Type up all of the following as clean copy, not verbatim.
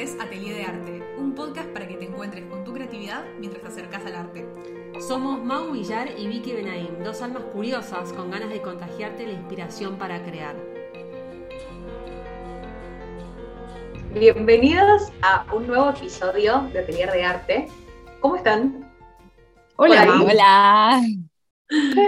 es Atelier de Arte, un podcast para que te encuentres con tu creatividad mientras te acercas al arte. Somos Mau Villar y Vicky Benaim, dos almas curiosas con ganas de contagiarte la inspiración para crear. Bienvenidos a un nuevo episodio de Atelier de Arte. ¿Cómo están? Hola.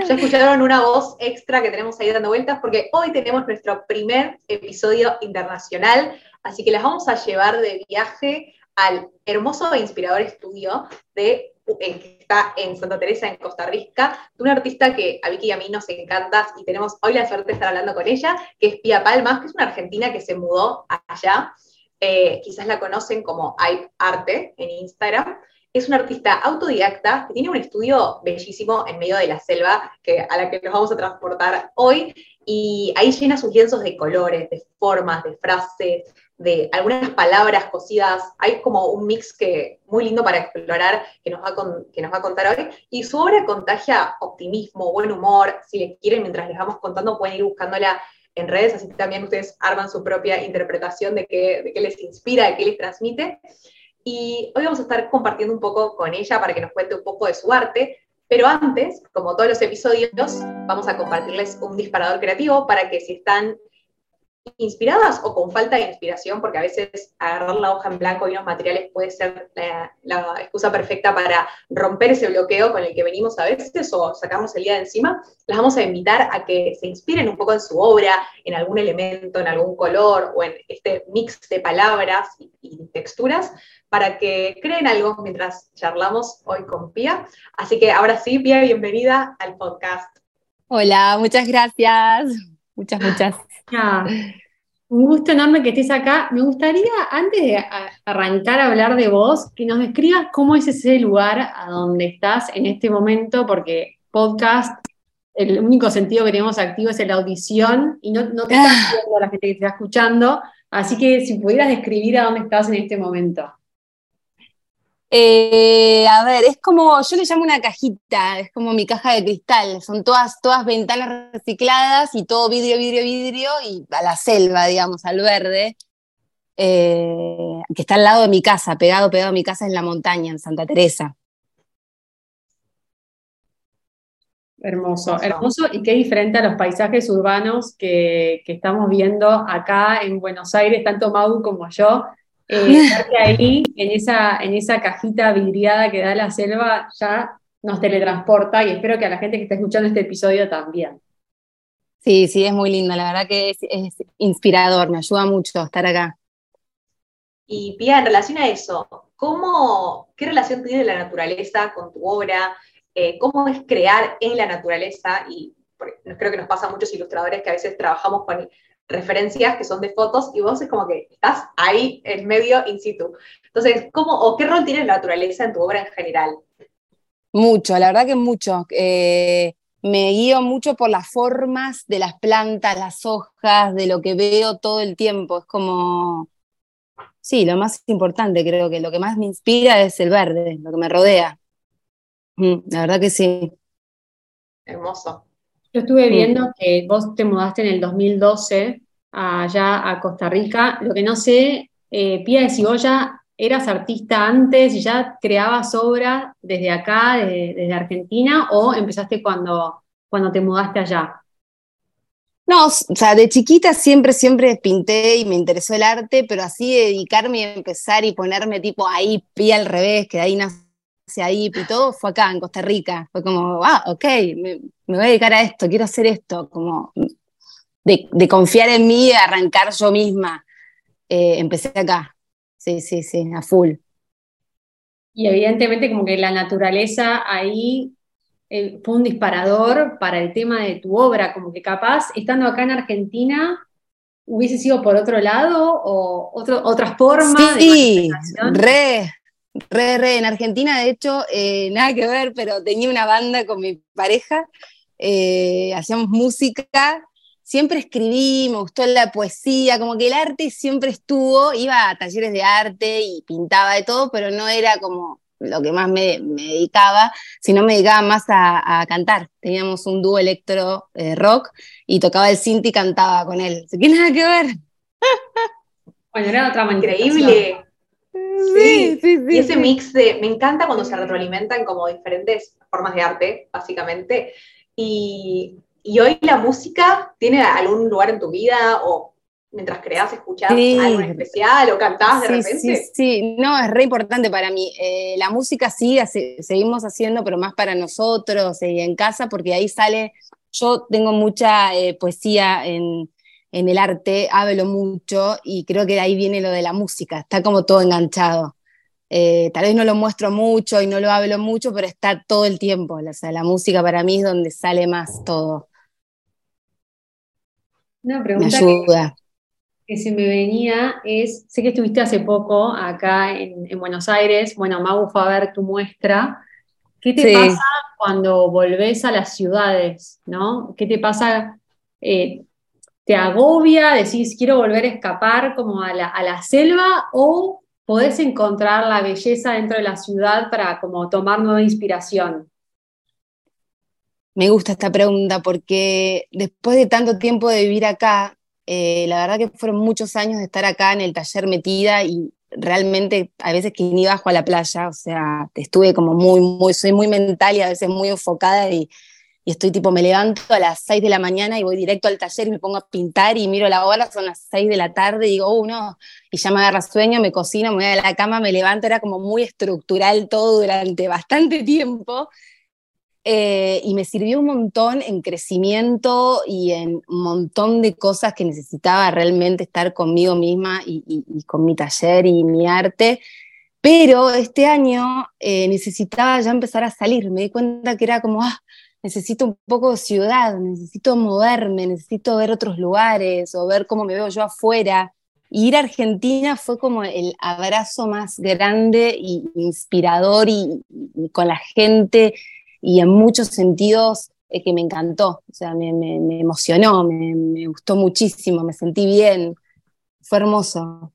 Ya escucharon una voz extra que tenemos ahí dando vueltas porque hoy tenemos nuestro primer episodio internacional, así que las vamos a llevar de viaje al hermoso e inspirador estudio que está en Santa Teresa, en Costa Rica, de una artista que a Vicky y a mí nos encanta y tenemos hoy la suerte de estar hablando con ella, que es Pía Palmas, que es una argentina que se mudó allá, quizás la conocen como Aip Arte en Instagram. Es una artista autodidacta que tiene un estudio bellísimo en medio de la selva a la que nos vamos a transportar hoy, y ahí llena sus lienzos de colores, de formas, de frases, de algunas palabras cosidas. Hay como un mix muy lindo para explorar que nos va a contar hoy, y su obra contagia optimismo, buen humor. Si le quieren, mientras les vamos contando, pueden ir buscándola en redes, así que también ustedes arman su propia interpretación de qué les inspira, de qué les transmite. Y hoy vamos a estar compartiendo un poco con ella para que nos cuente un poco de su arte, pero antes, como todos los episodios, vamos a compartirles un disparador creativo para que si están inspiradas o con falta de inspiración, porque a veces agarrar la hoja en blanco y unos materiales puede ser la excusa perfecta para romper ese bloqueo con el que venimos a veces o sacarnos el día de encima, las vamos a invitar a que se inspiren un poco en su obra, en algún elemento, en algún color o en este mix de palabras y texturas, para que creen algo mientras charlamos hoy con Pía. Así que ahora sí, Pía, bienvenida al podcast. Hola, muchas gracias. Muchas. Ah, un gusto enorme que estés acá. Me gustaría, antes de arrancar a hablar de vos, que nos describas cómo es ese lugar a donde estás en este momento, porque podcast, el único sentido que tenemos activo es la audición, y no te estás viendo a la gente que te está escuchando, así que si pudieras describir a dónde estás en este momento. A ver, es como, yo le llamo una cajita, es como mi caja de cristal, son todas ventanas recicladas y todo vidrio, y a la selva, digamos, al verde, que está al lado de mi casa, pegado a mi casa en la montaña, en Santa Teresa. Hermoso, y qué diferente a los paisajes urbanos que estamos viendo acá en Buenos Aires, tanto Mau como yo. Estar ahí, en esa cajita vidriada que da la selva, ya nos teletransporta, y espero que a la gente que está escuchando este episodio también. Sí, es muy lindo, la verdad que es inspirador, me ayuda mucho estar acá. Y Pía, en relación a eso, ¿qué relación tiene la naturaleza con tu obra? ¿Cómo es crear en la naturaleza? Y creo que nos pasa a muchos ilustradores que a veces trabajamos con referencias que son de fotos, y vos es como que estás ahí en medio in situ. Entonces, ¿qué rol tiene la naturaleza en tu obra en general? Mucho, la verdad que mucho. Me guío mucho por las formas de las plantas, las hojas, de lo que veo todo el tiempo. Es como, sí, lo más importante, creo que lo que más me inspira es el verde, lo que me rodea. La verdad que sí. Hermoso. Yo estuve viendo que vos te mudaste en el 2012 allá a Costa Rica. Lo que no sé, Pía, es si vos ya eras artista antes y ya creabas obras desde acá, desde Argentina, o empezaste cuando te mudaste allá. No, o sea, de chiquita siempre pinté y me interesó el arte, pero así dedicarme y empezar y ponerme tipo ahí, Pía al revés, que de ahí nace ahí y todo, fue acá, en Costa Rica. Fue como, ok, me voy a dedicar a esto, quiero hacer esto, como de confiar en mí, de arrancar yo misma. Empecé acá, sí, a full. Y evidentemente como que la naturaleza ahí fue un disparador para el tema de tu obra, como que capaz, estando acá en Argentina, hubiese sido por otro lado, o otra forma de manifestación. Re, en Argentina, de hecho, nada que ver, pero tenía una banda con mi pareja, hacíamos música, siempre escribí, me gustó la poesía, como que el arte siempre estuvo, iba a talleres de arte y pintaba de todo, pero no era como lo que más me dedicaba, sino me dedicaba más a cantar. Teníamos un dúo electro rock y tocaba el cinti y cantaba con él, así que nada que ver. Bueno, era otra manera. Increíble. Sí. Y ese mix de, me encanta cuando se retroalimentan como diferentes formas de arte, básicamente. Y hoy la música tiene algún lugar en tu vida, o mientras creás, escuchás algo en especial, o cantás de repente. Sí, no, es re importante para mí. La música sí, seguimos haciendo, pero más para nosotros y en casa, porque ahí sale, yo tengo mucha poesía en el arte, hablo mucho, y creo que de ahí viene lo de la música, está como todo enganchado. Tal vez no lo muestro mucho y no lo hablo mucho, pero está todo el tiempo, o sea, la música para mí es donde sale más todo. Una pregunta me ayuda. Que se me venía es, sé que estuviste hace poco acá en Buenos Aires, bueno, Magu fue a ver tu muestra, ¿qué te pasa cuando volvés a las ciudades, ¿no? ¿Qué te pasa? ¿Te agobia? ¿Decís quiero volver a escapar como a la selva? ¿O podés encontrar la belleza dentro de la ciudad para como tomar nueva inspiración? Me gusta esta pregunta porque después de tanto tiempo de vivir acá, la verdad que fueron muchos años de estar acá en el taller metida y realmente a veces que ni bajo a la playa, o sea, estuve como soy muy mental y a veces muy enfocada y estoy tipo, me levanto a las 6 de la mañana y voy directo al taller y me pongo a pintar y miro la hora, son las 6 de la tarde y digo, no, y ya me agarra sueño, me cocino, me voy a la cama, me levanto, era como muy estructural todo durante bastante tiempo, y me sirvió un montón en crecimiento y en un montón de cosas que necesitaba realmente estar conmigo misma y con mi taller y mi arte. Pero este año necesitaba ya empezar a salir, me di cuenta que era como, necesito un poco de ciudad, necesito moverme, necesito ver otros lugares, o ver cómo me veo yo afuera. Y ir a Argentina fue como el abrazo más grande e inspirador, y con la gente, y en muchos sentidos que me encantó. O sea, me emocionó, me gustó muchísimo, me sentí bien, fue hermoso.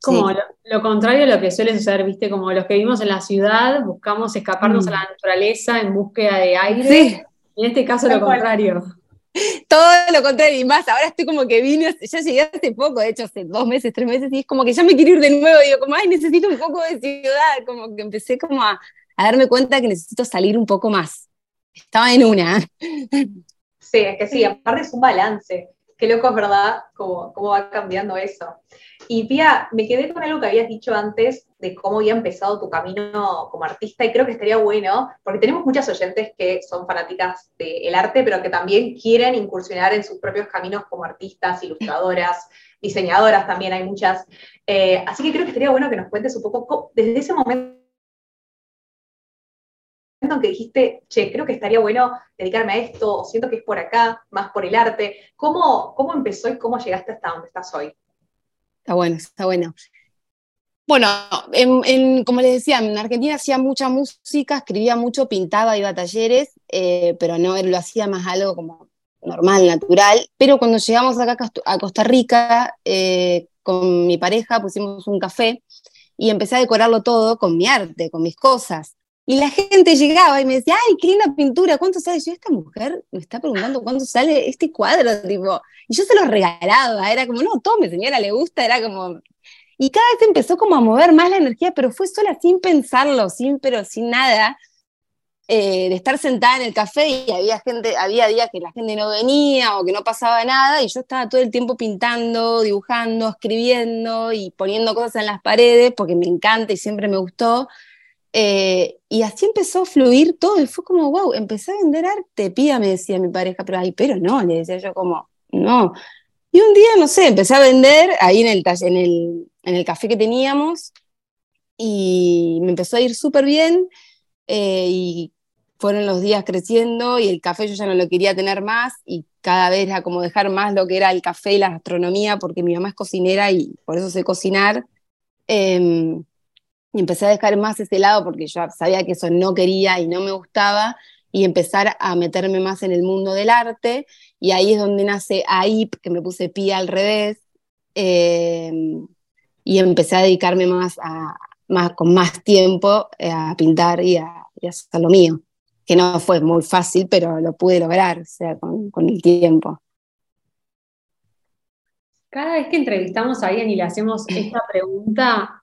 Como lo contrario a lo que suele suceder, ¿viste? Como los que vivimos en la ciudad, buscamos escaparnos a la naturaleza en búsqueda de aire. Sí. Y en este caso lo contrario. Todo lo contrario, y más, ahora estoy como que vine, ya llegué hace poco, de hecho hace 2 meses, 3 meses, y es como que ya me quiero ir de nuevo, digo como, necesito un poco de ciudad, como que empecé como a darme cuenta que necesito salir un poco más. Estaba en una. Sí, es que sí, aparte es un balance. Qué loco, ¿verdad? Cómo va cambiando eso. Y Pía, me quedé con algo que habías dicho antes de cómo había empezado tu camino como artista, y creo que estaría bueno, porque tenemos muchas oyentes que son fanáticas del arte, pero que también quieren incursionar en sus propios caminos como artistas, ilustradoras, diseñadoras también, hay muchas. Así que creo que estaría bueno que nos cuentes un poco, desde ese momento en que dijiste, che, creo que estaría bueno dedicarme a esto, o siento que es por acá, más por el arte. ¿Cómo empezó y cómo llegaste hasta donde estás hoy? Está bueno. Bueno, como les decía, en Argentina hacía mucha música, escribía mucho, pintaba, iba a talleres, pero no lo hacía más algo como normal, natural. Pero cuando llegamos acá a Costa Rica, con mi pareja pusimos un café y empecé a decorarlo todo con mi arte, con mis cosas. Y la gente llegaba y me decía, ¡ay, qué linda pintura! ¿Cuánto sale? Yo, esta mujer me está preguntando cuánto sale este cuadro, tipo. Y yo se lo regalaba, era como, no, tome, señora, le gusta, era como. Y cada vez empezó como a mover más la energía, pero fue sola, sin pensarlo, sin nada, de estar sentada en el café, y había días que la gente no venía, o que no pasaba nada, y yo estaba todo el tiempo pintando, dibujando, escribiendo, y poniendo cosas en las paredes, porque me encanta y siempre me gustó. Y así empezó a fluir todo, y fue como, wow, empecé a vender arte, Pía, me decía mi pareja, pero no, le decía yo como, no. Y un día, no sé, empecé a vender ahí en el taller, en el café que teníamos, y me empezó a ir súper bien, y fueron los días creciendo, y el café yo ya no lo quería tener más, y cada vez era como dejar más lo que era el café y la gastronomía, porque mi mamá es cocinera y por eso sé cocinar, y empecé a dejar más ese lado porque yo sabía que eso no quería y no me gustaba, y empezar a meterme más en el mundo del arte, y ahí es donde nace Aip, que me puse Pía al revés, y empecé a dedicarme con más tiempo a pintar y a hacer lo mío, que no fue muy fácil, pero lo pude lograr, o sea, con el tiempo. Cada vez que entrevistamos a alguien y le hacemos esta pregunta,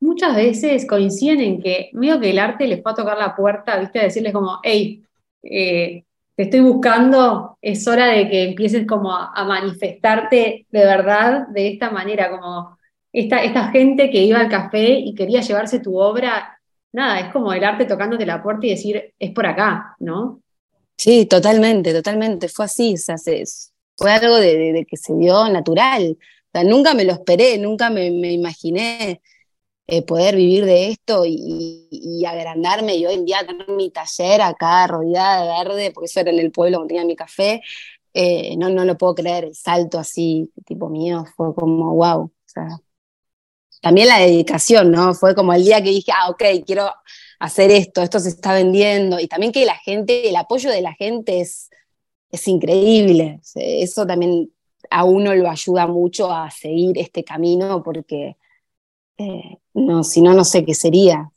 muchas veces coinciden en que medio que el arte les fue a tocar la puerta, ¿viste? A decirles como, hey, te estoy buscando, es hora de que empieces como a manifestarte de verdad de esta manera, como esta gente que iba al café y quería llevarse tu obra, nada, es como el arte tocándote la puerta y decir, es por acá, ¿no? Sí, totalmente, totalmente, fue así, o sea, fue algo de que se dio natural, o sea, nunca me lo esperé, nunca me imaginé poder vivir de esto y agrandarme, y hoy en día tener mi taller acá rodeada de verde, porque eso era en el pueblo donde tenía mi café, no lo puedo creer, el salto así, tipo mío, fue como wow, o sea, también la dedicación, ¿no? Fue como el día que dije, ok, quiero hacer esto se está vendiendo, y también que la gente, el apoyo de la gente es increíble, eso también a uno lo ayuda mucho a seguir este camino, porque no sé qué sería,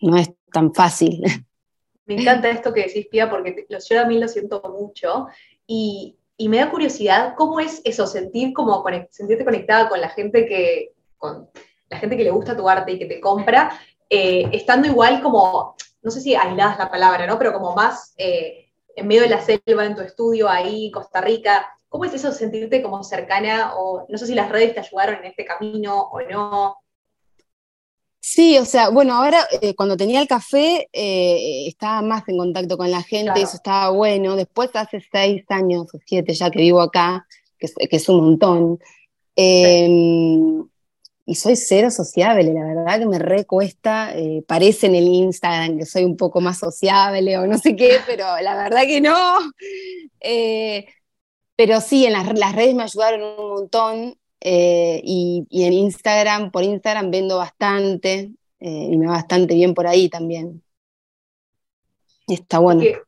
no es tan fácil. Me encanta esto que decís, Pía, porque yo a mí lo siento mucho, y me da curiosidad, ¿cómo es eso, sentirte conectada con la gente que le gusta tu arte y que te compra, estando igual como, no sé si aislada es la palabra, ¿no? Pero como más en medio de la selva, en tu estudio ahí, Costa Rica? ¿Cómo es eso, sentirte como cercana, o no sé si las redes te ayudaron en este camino o no? Sí, o sea, bueno, ahora cuando tenía el café estaba más en contacto con la gente, claro. Eso estaba bueno. Después hace 6 años o 7 ya que vivo acá, que es un montón, sí. Y soy cero sociable, la verdad que me recuesta, parece en el Instagram que soy un poco más sociable o no sé qué, pero la verdad que no. Pero sí, en las redes me ayudaron un montón, y en Instagram, por Instagram vendo bastante, y me va bastante bien por ahí también. Está bueno. Porque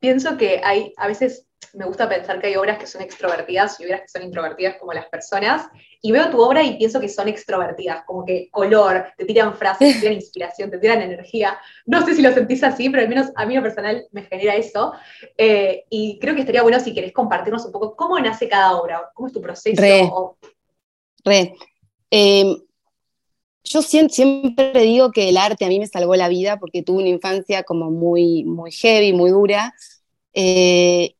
pienso que hay, a veces me gusta pensar que hay obras que son extrovertidas y obras que son introvertidas como las personas, y veo tu obra y pienso que son extrovertidas, como que color, te tiran frases, te tiran inspiración, te tiran energía. No sé si lo sentís así, pero al menos a mí lo personal me genera eso, y creo que estaría bueno si querés compartirnos un poco cómo nace cada obra, cómo es tu proceso. Yo siempre digo que el arte a mí me salvó la vida, porque tuve una infancia como muy, muy heavy, muy dura, y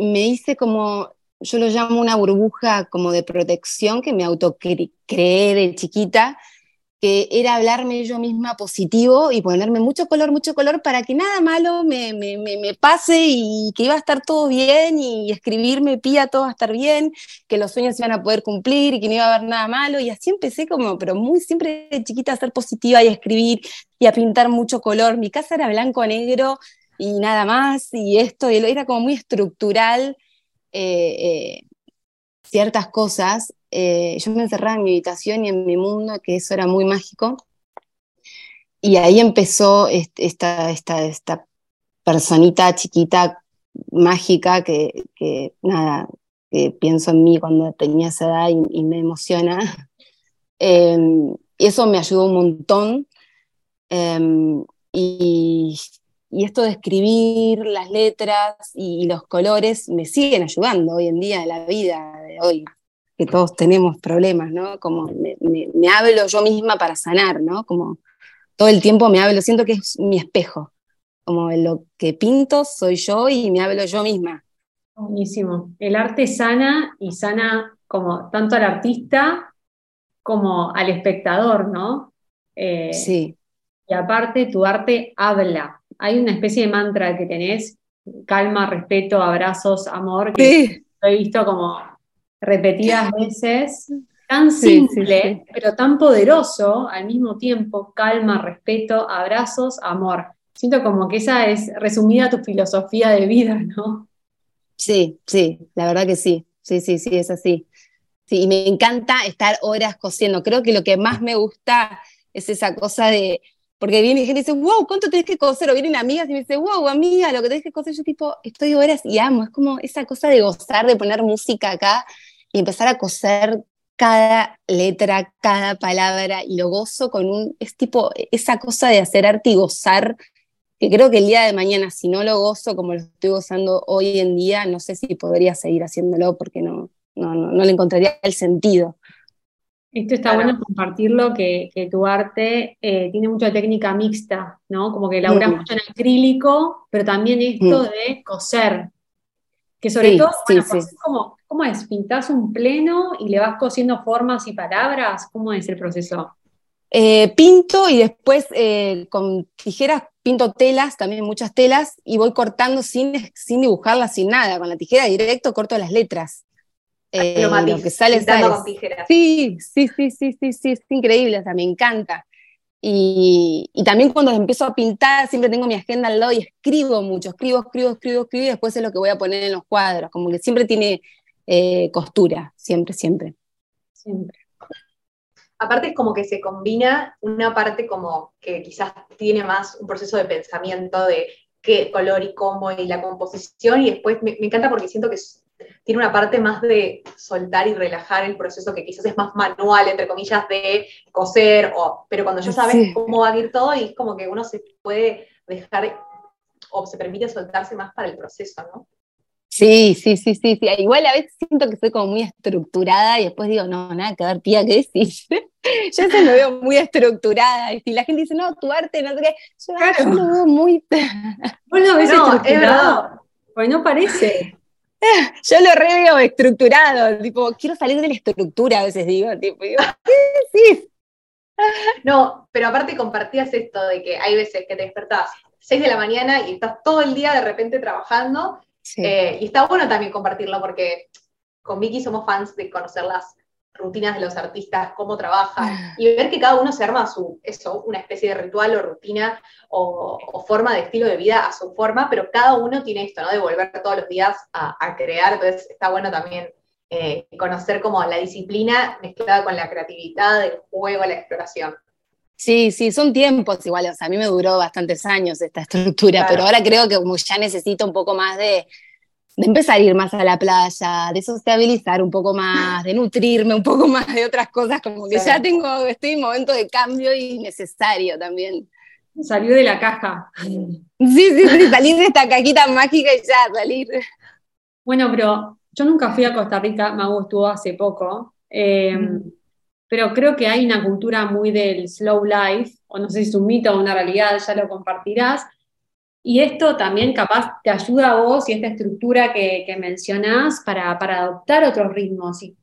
me hice como, yo lo llamo una burbuja como de protección que me autocreé de chiquita, que era hablarme yo misma positivo y ponerme mucho color para que nada malo me pase y que iba a estar todo bien, y escribirme, Pía, todo va a estar bien, que los sueños se iban a poder cumplir y que no iba a haber nada malo, y así empecé como, pero muy siempre de chiquita a ser positiva y a escribir y a pintar mucho color. Mi casa era blanco-negro y nada más, y esto, y lo, era como muy estructural, ciertas cosas. Yo me encerraba en mi habitación y en mi mundo, que eso era muy mágico, y ahí empezó esta personita chiquita, mágica, que nada, que pienso en mí cuando tenía esa edad y me emociona, y eso me ayudó un montón, y esto de escribir las letras y los colores me siguen ayudando hoy en día, en la vida de hoy, que todos tenemos problemas, ¿no? Como me hablo yo misma para sanar, ¿no? Como todo el tiempo me hablo, siento que es mi espejo, como lo que pinto soy yo y me hablo yo misma. Buenísimo. El arte sana, y sana como tanto al artista como al espectador, ¿no? Sí. Y aparte tu arte habla. Hay una especie de mantra que tenés, calma, respeto, abrazos, amor, que sí. Lo he visto como repetidas veces, tan simple, sí. Pero tan poderoso al mismo tiempo, calma, respeto, abrazos, amor. Siento como que esa es resumida tu filosofía de vida, ¿no? Sí, la verdad que sí, es así. Sí, y me encanta estar horas cosiendo, creo que lo que más me gusta es esa cosa de... Porque viene gente y dice, wow, ¿cuánto tenés que coser? O vienen amigas y me dicen, wow, amiga, lo que tenés que coser. Yo tipo, estoy horas y amo. Es como esa cosa de gozar, de poner música acá y empezar a coser cada letra, cada palabra, y lo gozo con es tipo esa cosa de hacer arte y gozar, que creo que el día de mañana, si no lo gozo como lo estoy gozando hoy en día, no sé si podría seguir haciéndolo, porque no le encontraría el sentido. Esto está bueno compartirlo, que tu arte tiene mucha técnica mixta, ¿no? Como que laburás mucho en acrílico, pero también esto de coser. Que sobre todo, bueno, coser ¿cómo es? ¿Pintás un pleno y le vas cosiendo formas y palabras? ¿Cómo es el proceso? Pinto y después con tijeras pinto telas, también muchas telas, y voy cortando sin dibujarlas, sin nada. Con la tijera directo corto las letras. Lo que sale. Con tijeras. Sí, es increíble, o sea, me encanta. Y también cuando empiezo a pintar siempre tengo mi agenda al lado y escribo mucho, escribo, y después es lo que voy a poner en los cuadros, como que siempre tiene costura, siempre. Aparte es como que se combina una parte como que quizás tiene más un proceso de pensamiento de qué color y cómo y la composición, y después me encanta porque siento que tiene una parte más de soltar y relajar el proceso que quizás es más manual, entre comillas, de coser, pero cuando ya sabes cómo va a ir todo, y es como que uno se puede dejar, o se permite soltarse más para el proceso, ¿no? Sí. Igual a veces siento que soy como muy estructurada y después digo, no, nada que ver, tía, ¿qué decís? Yo eso lo veo muy estructurada. Y si la gente dice, no, tu arte, no sé qué. Yo lo veo muy... Vos lo ves estructurado. Pues no parece. Yo lo re veo estructurado. Tipo, quiero salir de la estructura, a veces digo, ¿qué decís? No, pero aparte compartías esto de que hay veces que te despertás 6 de la mañana y estás todo el día de repente trabajando. Sí. Y está bueno también compartirlo porque con Vicky somos fans de conocer las rutinas de los artistas, cómo trabajan, y ver que cada uno se arma una especie de ritual o rutina o forma de estilo de vida a su forma, pero cada uno tiene esto, ¿no? De volver todos los días a crear, entonces está bueno también conocer como la disciplina mezclada con la creatividad, el juego, la exploración. Sí, son tiempos iguales, o sea, a mí me duró bastantes años esta estructura, claro. Pero ahora creo que como ya necesito un poco más de empezar a ir más a la playa, de sociabilizar un poco más, de nutrirme un poco más de otras cosas, como que ya estoy en momento de cambio y necesario también. Salir de la caja. Sí, salir de esta cajita mágica y ya, salir. Bueno, pero yo nunca fui a Costa Rica, Mago estuvo hace poco, pero creo que hay una cultura muy del slow life, o no sé si es un mito o una realidad, ya lo compartirás, y esto también capaz te ayuda a vos y esta estructura que mencionás para adoptar otros ritmos. Y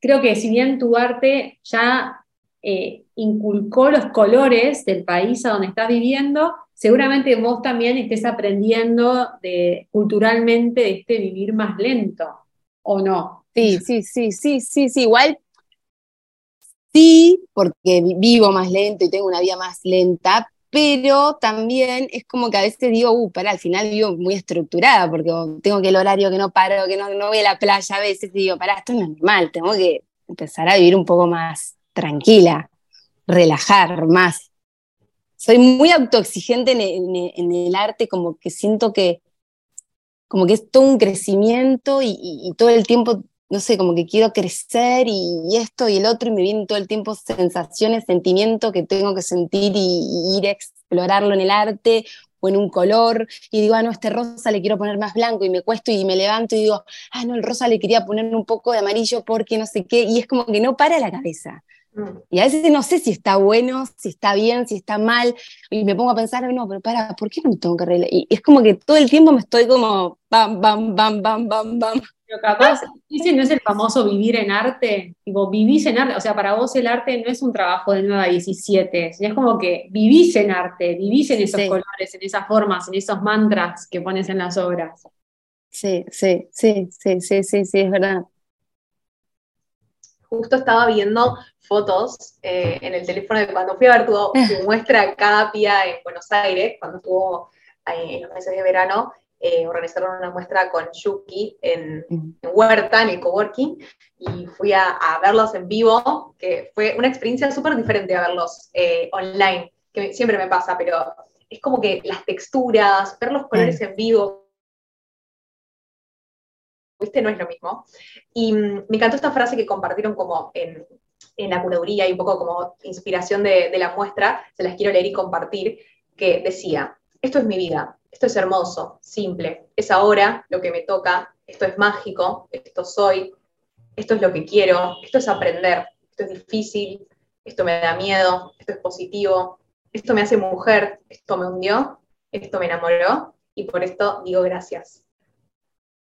creo que si bien tu arte ya inculcó los colores del país a donde estás viviendo, seguramente vos también estés aprendiendo culturalmente de este vivir más lento, ¿o no? Sí, igual... Sí, porque vivo más lento y tengo una vida más lenta, pero también es como que a veces digo, al final vivo muy estructurada, porque tengo que el horario que no paro, que no voy a la playa a veces, y digo, esto no es normal, tengo que empezar a vivir un poco más tranquila, relajar más. Soy muy autoexigente en el arte, como que siento que como que es todo un crecimiento y todo el tiempo... no sé, como que quiero crecer y esto y el otro, y me vienen todo el tiempo sensaciones, sentimientos que tengo que sentir y ir a explorarlo en el arte o en un color, y digo, no, este rosa le quiero poner más blanco, y me cuesto y me levanto y digo, no, el rosa le quería poner un poco de amarillo porque no sé qué, y es como que no para la cabeza. Y a veces no sé si está bueno, si está bien, si está mal, y me pongo a pensar, ¿por qué no me tengo que arreglar? Y es como que todo el tiempo me estoy como, bam. Pero capaz, ese no es el famoso vivir en arte, tipo, vivís en arte, o sea, para vos el arte no es un trabajo de 9 a 17, es como que vivís en arte, vivís en esos colores, en esas formas, en esos mantras que pones en las obras. Sí, es verdad. Justo estaba viendo fotos en el teléfono de cuando fui a ver tu muestra acá, Pía, en Buenos Aires, cuando estuvo en los meses de verano. Organizaron una muestra con Yuki en Huerta, en el coworking, y fui a verlos en vivo, que fue una experiencia súper diferente a verlos online, que siempre me pasa, pero es como que las texturas, ver los colores en vivo, ¿viste? No es lo mismo. Y me encantó esta frase que compartieron como en la curaduría y un poco como inspiración de la muestra, se las quiero leer y compartir, que decía, esto es mi vida. Esto es hermoso, simple, es ahora lo que me toca, esto es mágico, esto soy, esto es lo que quiero, esto es aprender, esto es difícil, esto me da miedo, esto es positivo, esto me hace mujer, esto me hundió, esto me enamoró, y por esto digo gracias.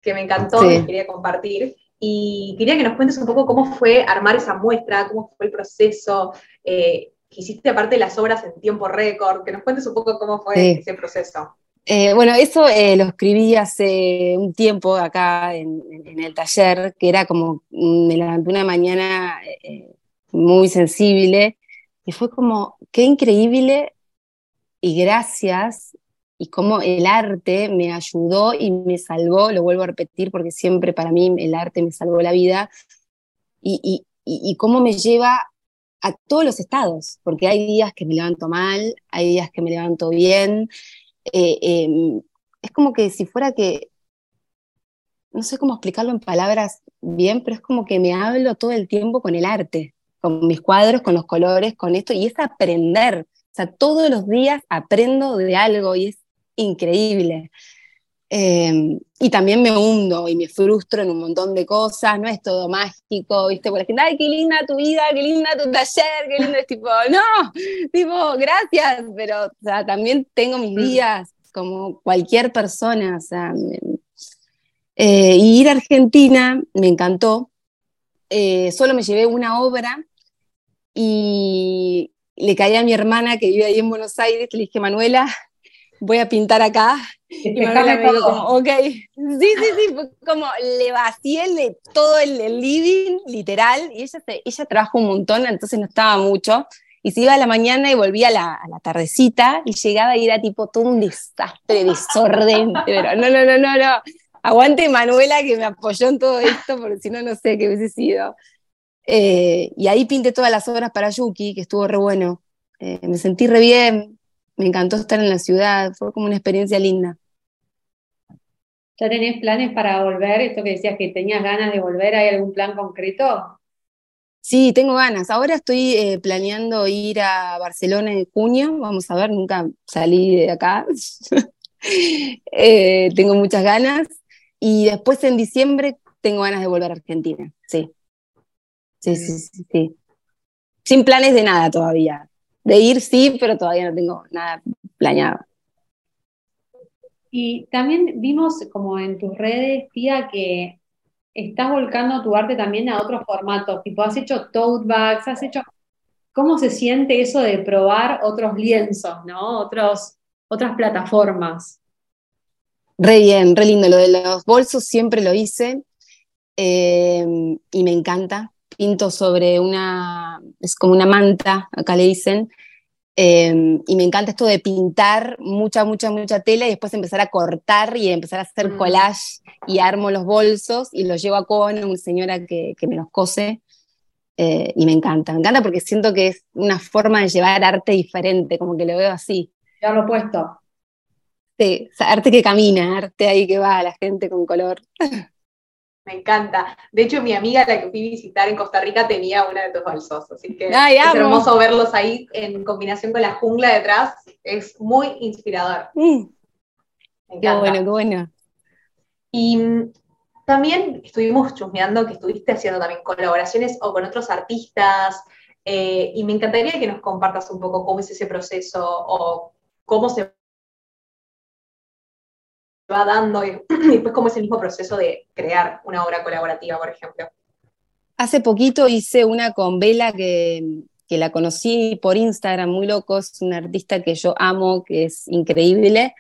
Que me encantó, sí. Quería compartir. Y quería que nos cuentes un poco cómo fue armar esa muestra, cómo fue el proceso, que hiciste aparte las obras en tiempo récord, que nos cuentes un poco cómo fue sí. ese proceso. Bueno, eso lo escribí hace un tiempo acá en el taller, que era como, me levanté una mañana muy sensible, y fue como, qué increíble, y gracias, y cómo el arte me ayudó y me salvó, lo vuelvo a repetir porque siempre para mí el arte me salvó la vida, y cómo me lleva a todos los estados, porque hay días que me levanto mal, hay días que me levanto bien. Es como que si fuera que, no sé cómo explicarlo en palabras bien, pero es como que me hablo todo el tiempo con el arte, con mis cuadros, con los colores, con esto, y es aprender, o sea, todos los días aprendo de algo y es increíble. Y también me hundo y me frustro en un montón de cosas, no es todo mágico, ¿viste? Porque la gente, ay, qué linda tu vida, qué linda tu taller, qué lindo, es tipo, no, tipo, gracias, pero o sea, también tengo mis días como cualquier persona, o sea, y ir a Argentina me encantó, solo me llevé una obra y le caí a mi hermana que vive ahí en Buenos Aires, le dije, Manuela, voy a pintar acá, y Manuela me dijo como, ok, sí, como le vacié de todo el living, literal, y ella trabajó un montón, entonces no estaba mucho, y se iba a la mañana y volvía a la tardecita, y llegaba y era tipo todo un desastre, desorden, pero no, aguante Manuela que me apoyó en todo esto, porque si no, no sé qué hubiese sido. Y ahí pinté todas las obras para Yuki, que estuvo re bueno, me sentí re bien, me encantó estar en la ciudad, fue como una experiencia linda. ¿Ya tenés planes para volver? Esto que decías que tenías ganas de volver, ¿hay algún plan concreto? Sí, tengo ganas. Ahora estoy planeando ir a Barcelona en junio, vamos a ver, nunca salí de acá. Tengo muchas ganas. Y después en diciembre tengo ganas de volver a Argentina, sí. Sin planes de nada todavía. De ir sí, pero todavía no tengo nada planeado. Y también vimos como en tus redes, Pía, que estás volcando tu arte también a otros formatos, tipo has hecho tote bags, has hecho... ¿Cómo se siente eso de probar otros lienzos, no? Otras plataformas. Re bien, re lindo. Lo de los bolsos siempre lo hice y me encanta. Pinto sobre es como una manta, acá le dicen, y me encanta esto de pintar mucha tela y después empezar a cortar y empezar a hacer collage y armo los bolsos y los llevo a Cohen, una señora que me los cose, y me encanta porque siento que es una forma de llevar arte diferente, como que lo veo así. Ya lo he puesto. Sí, o sea, arte que camina, arte ahí que va a la gente con color. Me encanta. De hecho, mi amiga, la que fui a visitar en Costa Rica, tenía una de tus bolsos. Así que ay, es hermoso verlos ahí en combinación con la jungla detrás. Es muy inspirador. Me encanta. Qué bueno. Y también estuvimos chusmeando que estuviste haciendo también colaboraciones o con otros artistas. Y me encantaría que nos compartas un poco cómo es ese proceso o cómo se va dando, y después cómo es el mismo proceso de crear una obra colaborativa, por ejemplo. Hace poquito hice una con Bela, que la conocí por Instagram, muy loco, es una artista que yo amo, que es increíble,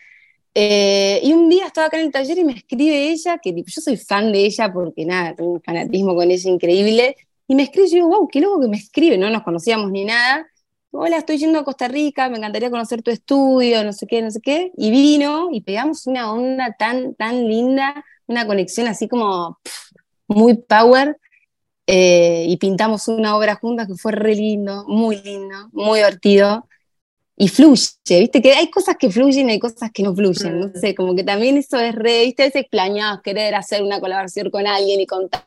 y un día estaba acá en el taller y me escribe ella, que yo soy fan de ella porque nada, tengo un fanatismo con ella increíble, y me escribe, y yo digo, wow, qué loco que me escribe, no nos conocíamos ni nada, hola, estoy yendo a Costa Rica, me encantaría conocer tu estudio, no sé qué, y vino, y pegamos una onda tan linda, una conexión así como muy power, y pintamos una obra juntas que fue re lindo, muy divertido, y fluye, viste, que hay cosas que fluyen y hay cosas que no fluyen, no sé, como que también eso es re, viste, a veces planeados querer hacer una colaboración con alguien y contar...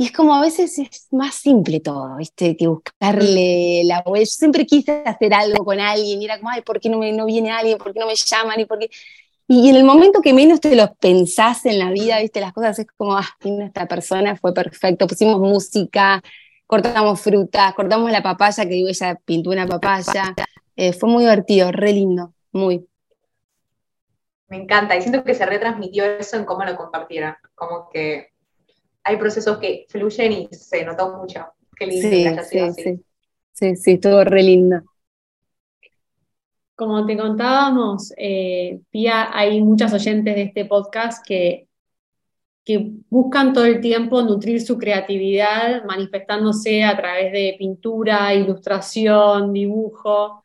Y es como a veces es más simple todo, ¿viste? Que buscarle la huella. Yo siempre quise hacer algo con alguien, y era como, ay, ¿por qué no viene alguien? ¿Por qué no me llaman? Y en el momento que menos te los pensás en la vida, ¿viste? Las cosas es como, ah, esta persona fue perfecto, pusimos música, cortamos frutas, cortamos la papaya, que digo, ella pintó una papaya. Fue muy divertido, re lindo, muy. Me encanta, y siento que se retransmitió eso en cómo lo compartieron, como que hay procesos que fluyen y se notó mucho. Qué lindo que haya sido así. Sí, estuvo re lindo. Como te contábamos, Pía, hay muchas oyentes de este podcast que buscan todo el tiempo nutrir su creatividad, manifestándose a través de pintura, ilustración, dibujo.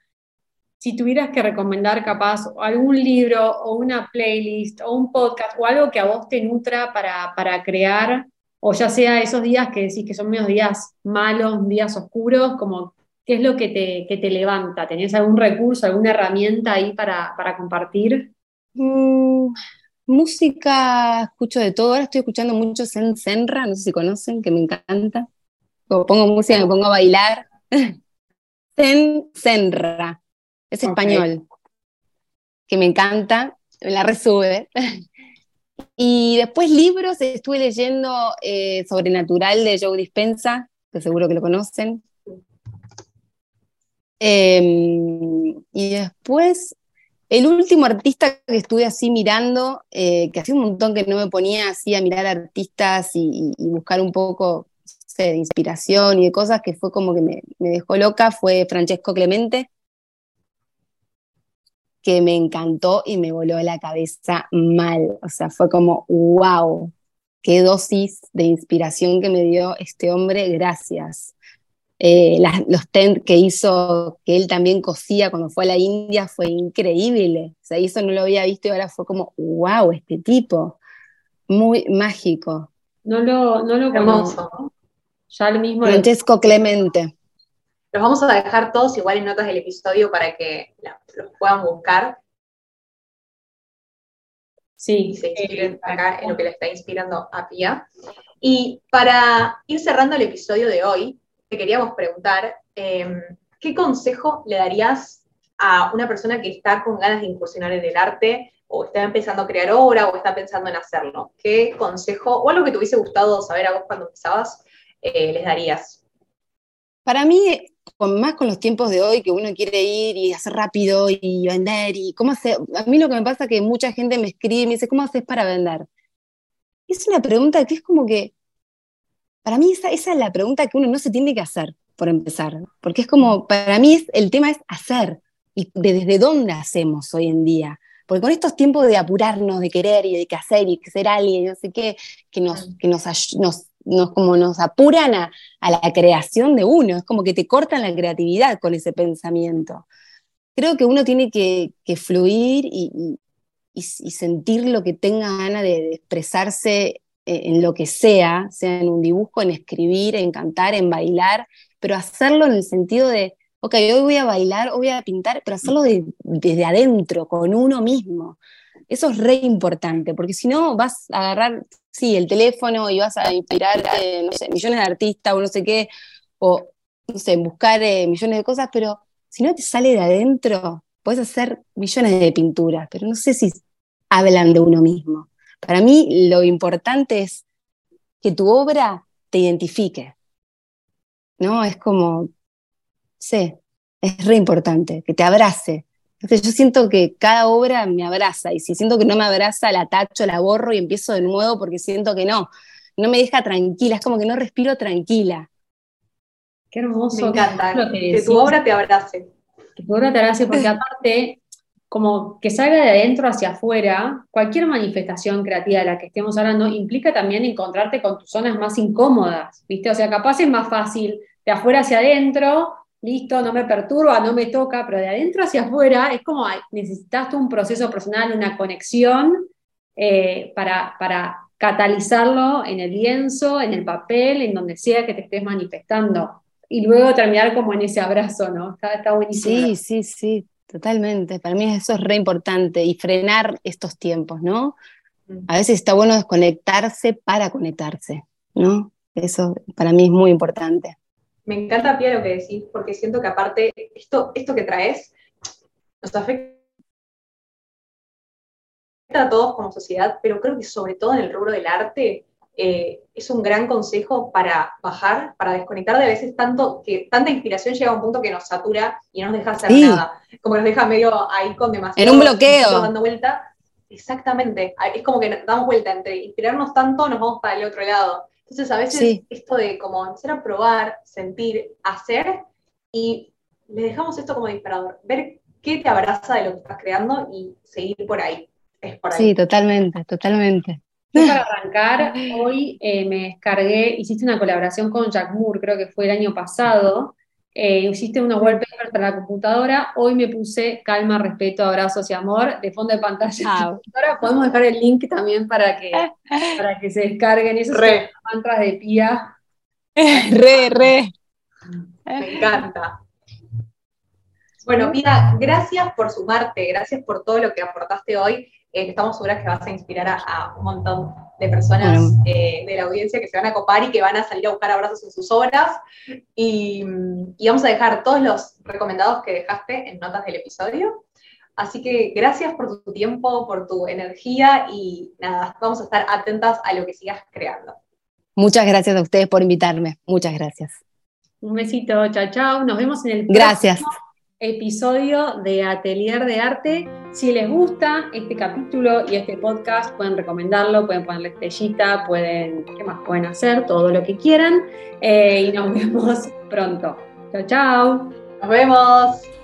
Si tuvieras que recomendar capaz algún libro o una playlist o un podcast o algo que a vos te nutra para crear, o ya sea esos días que decís que son menos días malos, días oscuros, como ¿qué es lo que te levanta? ¿Tenés algún recurso, alguna herramienta ahí para compartir? Música, escucho de todo. Ahora estoy escuchando mucho Sen Senra, no sé si conocen, que me encanta. Como pongo música, me pongo a bailar. Sen Senra, es español, que me encanta, me la resube. Y después libros, estuve leyendo Sobrenatural de Joe Dispenza, que seguro que lo conocen. Y después, el último artista que estuve así mirando, que hacía un montón que no me ponía así a mirar artistas y buscar un poco, no sé, de inspiración y de cosas, que fue como que me dejó loca, fue Francesco Clemente, que me encantó y me voló la cabeza mal. O sea, fue como, wow, qué dosis de inspiración que me dio este hombre, gracias. Los tents que hizo, que él también cosía cuando fue a la India, fue increíble. O sea, eso no lo había visto y ahora fue como, wow, este tipo, muy mágico. No lo conozco. Ya el mismo Francesco Clemente. Los vamos a dejar todos igual en notas del episodio para que los puedan buscar. Sí, se inspiren acá en lo que le está inspirando a Pía. Y para ir cerrando el episodio de hoy, te queríamos preguntar, ¿qué consejo le darías a una persona que está con ganas de incursionar en el arte, o está empezando a crear obra, o está pensando en hacerlo? ¿Qué consejo, o algo que te hubiese gustado saber a vos cuando empezabas, les darías? Para mí, más con los tiempos de hoy, que uno quiere ir y hacer rápido, y vender, y cómo hacer, a mí lo que me pasa es que mucha gente me escribe y me dice, ¿cómo haces para vender? Es una pregunta que es como que, para mí esa es la pregunta que uno no se tiene que hacer, por empezar, porque es como, para mí el tema es hacer, y desde dónde hacemos hoy en día, porque con estos tiempos de apurarnos, de querer y de que hacer y ser alguien, no sé qué, que nos apuran a la creación de uno, es como que te cortan la creatividad con ese pensamiento. Creo que uno tiene que fluir y sentir lo que tenga ganas de expresarse, en lo que sea en un dibujo, en escribir, en cantar, en bailar, pero hacerlo en el sentido de, ok, hoy voy a bailar, hoy voy a pintar, pero hacerlo desde adentro, con uno mismo. Eso es re importante, porque si no vas a agarrar, sí, el teléfono y vas a inspirarte, no sé, millones de artistas o no sé qué, o no sé, buscar millones de cosas, pero si no te sale de adentro, podés hacer millones de pinturas, pero no sé si hablan de uno mismo. Para mí lo importante es que tu obra te identifique, ¿no? Es como, sí, es re importante, que te abrace. Entonces yo siento que cada obra me abraza, y si siento que no me abraza, la tacho, la borro y empiezo de nuevo porque siento que no me deja tranquila, es como que no respiro tranquila. Qué hermoso. Me encanta, que tu obra te abrace. Que tu obra te abrace, porque aparte, como que salga de adentro hacia afuera, cualquier manifestación creativa de la que estemos hablando implica también encontrarte con tus zonas más incómodas, ¿viste? O sea, capaz es más fácil de afuera hacia adentro, listo, no me perturba, no me toca, pero de adentro hacia afuera es como necesitas tú un proceso personal, una conexión para catalizarlo en el lienzo, en el papel, en donde sea que te estés manifestando. Y luego terminar como en ese abrazo, ¿no? Está buenísimo. Sí. Totalmente, para mí eso es re importante, y frenar estos tiempos, ¿no? A veces está bueno desconectarse para conectarse, ¿no? Eso para mí es muy importante. Me encanta, Pía, lo que decís, porque siento que aparte esto que traes nos afecta a todos como sociedad, pero creo que sobre todo en el rubro del arte es un gran consejo para bajar, para desconectar de a veces tanto, que tanta inspiración llega a un punto que nos satura y no nos deja hacer nada, como nos deja medio ahí con demasiado... En un bloqueo. Dando vuelta. Exactamente, es como que damos vuelta, entre inspirarnos tanto nos vamos para el otro lado. Entonces a veces esto de como empezar a probar, sentir, hacer, y le dejamos esto como disparador, ver qué te abraza de lo que estás creando y seguir por ahí. Es por ahí. Sí, totalmente, totalmente. Yo para arrancar, hoy me descargué, hiciste una colaboración con Jack Moore, creo que fue el año pasado, hiciste unos wallpapers para la computadora, hoy me puse calma, respeto, abrazos y amor, de fondo de pantalla. Ahora podemos dejar el link también para que se descarguen esos mantras de Pía. Me encanta. Bueno, Pía, gracias por sumarte, gracias por todo lo que aportaste hoy. Estamos seguras que vas a inspirar a un montón de personas de la audiencia que se van a copar y que van a salir a buscar abrazos en sus obras. Y vamos a dejar todos los recomendados que dejaste en notas del episodio. Así que gracias por tu tiempo, por tu energía y nada, vamos a estar atentas a lo que sigas creando. Muchas gracias a ustedes por invitarme. Muchas gracias. Un besito, chao, chao. Nos vemos en el próximo. Gracias. Episodio de Atelier de Arte. Si les gusta este capítulo y este podcast, pueden recomendarlo, pueden ponerle estrellita, pueden, ¿qué más pueden hacer? Todo lo que quieran. Y nos vemos pronto. Chao, chao. Nos vemos.